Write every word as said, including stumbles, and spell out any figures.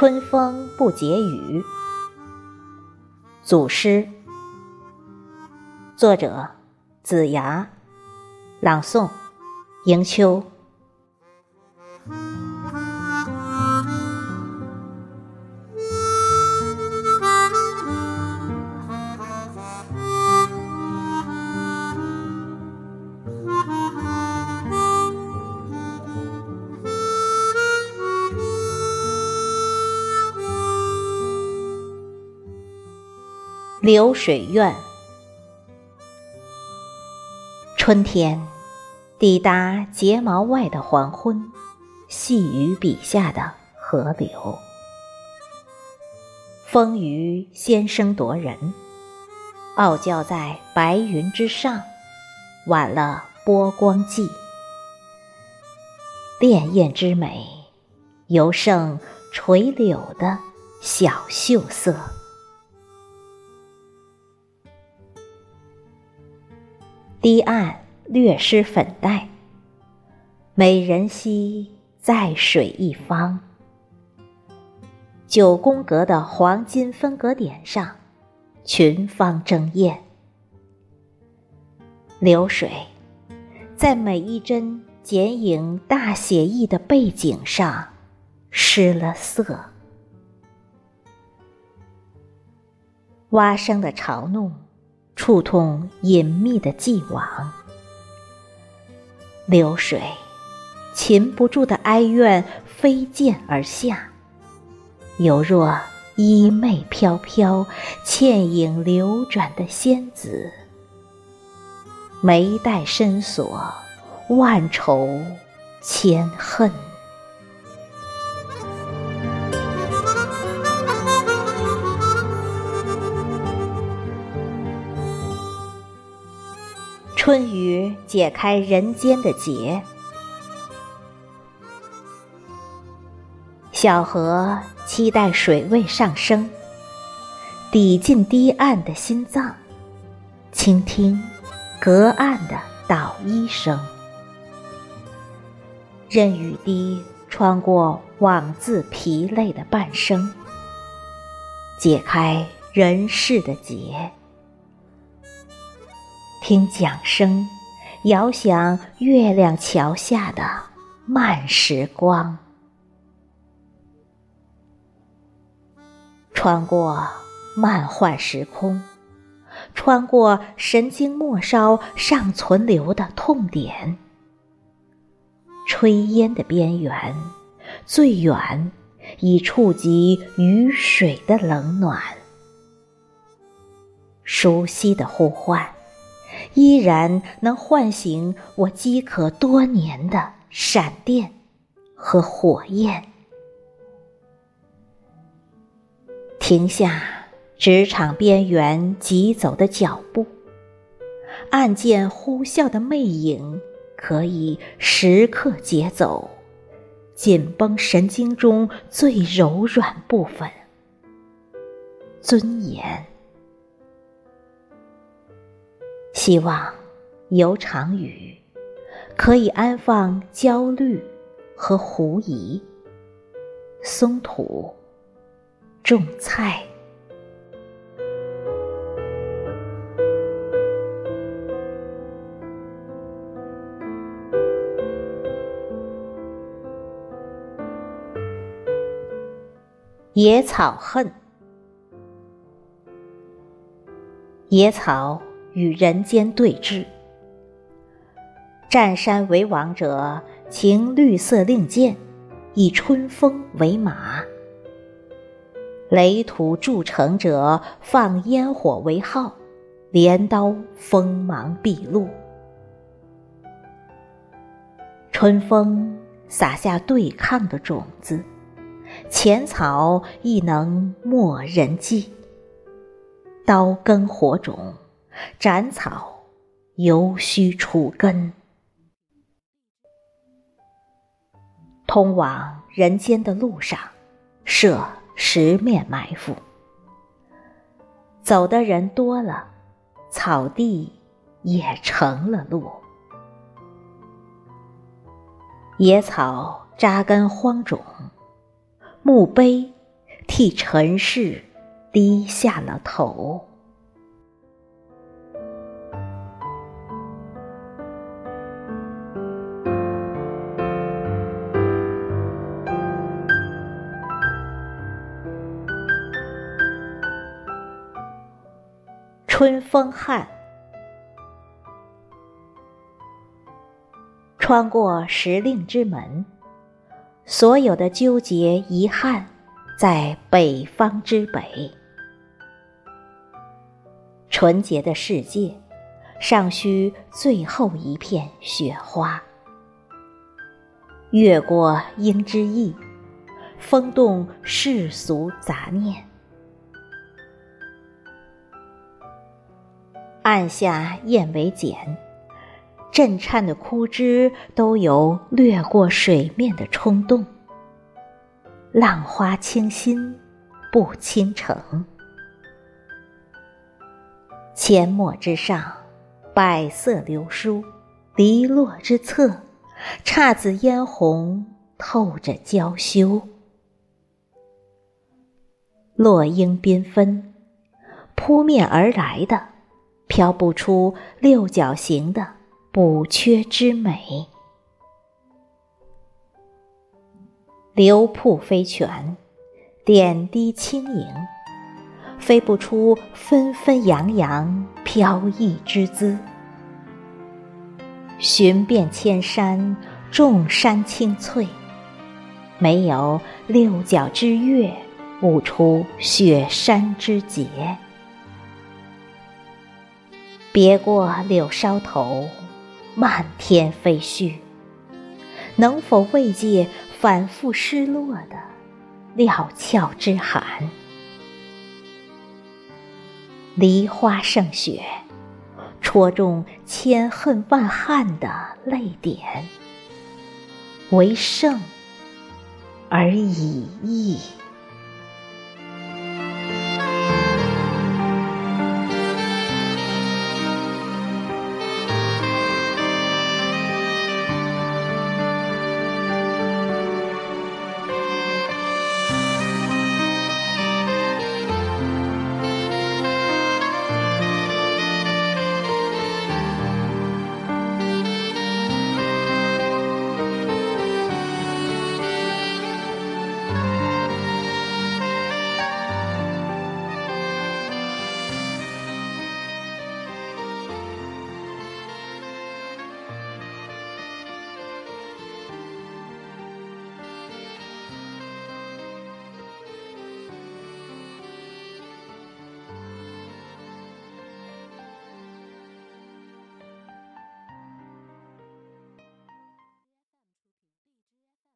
春风不解语。组诗，作者子牙，朗诵迎秋。流水院，春天抵达睫毛外的黄昏，细雨笔下的河流，风雨先声夺人，傲娇在白云之上，挽了波光髻。潋滟之美，尤胜垂柳的小秀色。堤岸略施粉黛，美人兮在水一方。九宫格的黄金分隔点上，群芳争艳。流水在每一帧剪影大写意的背景上失了色。蛙声的嘲弄触痛隐秘的既往，流水擒不住的哀怨飞溅而下，犹若衣袂飘飘倩影流转的仙子，眉黛深锁万愁千恨。春雨解开人间的结，小河期待水位上升，抵近堤岸的心脏，倾听隔岸的捣衣声，任雨滴穿过枉自疲累的半生，解开人世的结。听桨声遥响月亮桥下的慢时光，穿过漫幻时空，穿过神经末梢尚存留的痛点，炊烟的边缘最远已触及雨水的冷暖，熟悉的呼唤依然能唤醒我饥渴多年的闪电和火焰。停下职场边缘疾走的脚步，暗箭呼啸的魅影可以时刻劫走紧绷神经中最柔软部分，尊严。希望有场雨可以安放焦虑和狐疑，松土种菜。野草恨，野草与人间对峙，占山为王者擎绿色令箭，以春风为马；垒土筑城者放烟火为号，镰刀锋芒毕露。春风洒下对抗的种子，浅草亦能没人迹。刀耕火种，斩草犹须除根。通往人间的路上设十面埋伏，走的人多了，草地也成了路。野草扎根荒冢，墓碑替尘世低下了头。春风汉，穿过时令之门，所有的纠结遗憾在北方之北。纯洁的世界尚需最后一片雪花，越过鹰之翼，风动世俗杂念，按下燕尾剪，震颤的枯枝都有掠过水面的冲动。浪花清心不倾城，阡陌之上百色流疏，篱落之侧姹紫嫣红透着娇羞。落英缤纷扑面而来的，飘不出六角形的补缺之美。流瀑飞泉点滴轻盈，飞不出纷纷扬扬飘逸之姿。寻遍千山，众山青翠，没有六角之月悟出雪山之洁。别过柳梢头，漫天飞絮，能否慰藉反复失落的料峭之寒？梨花胜雪，戳中千恨万憾的泪点，为胜而已矣。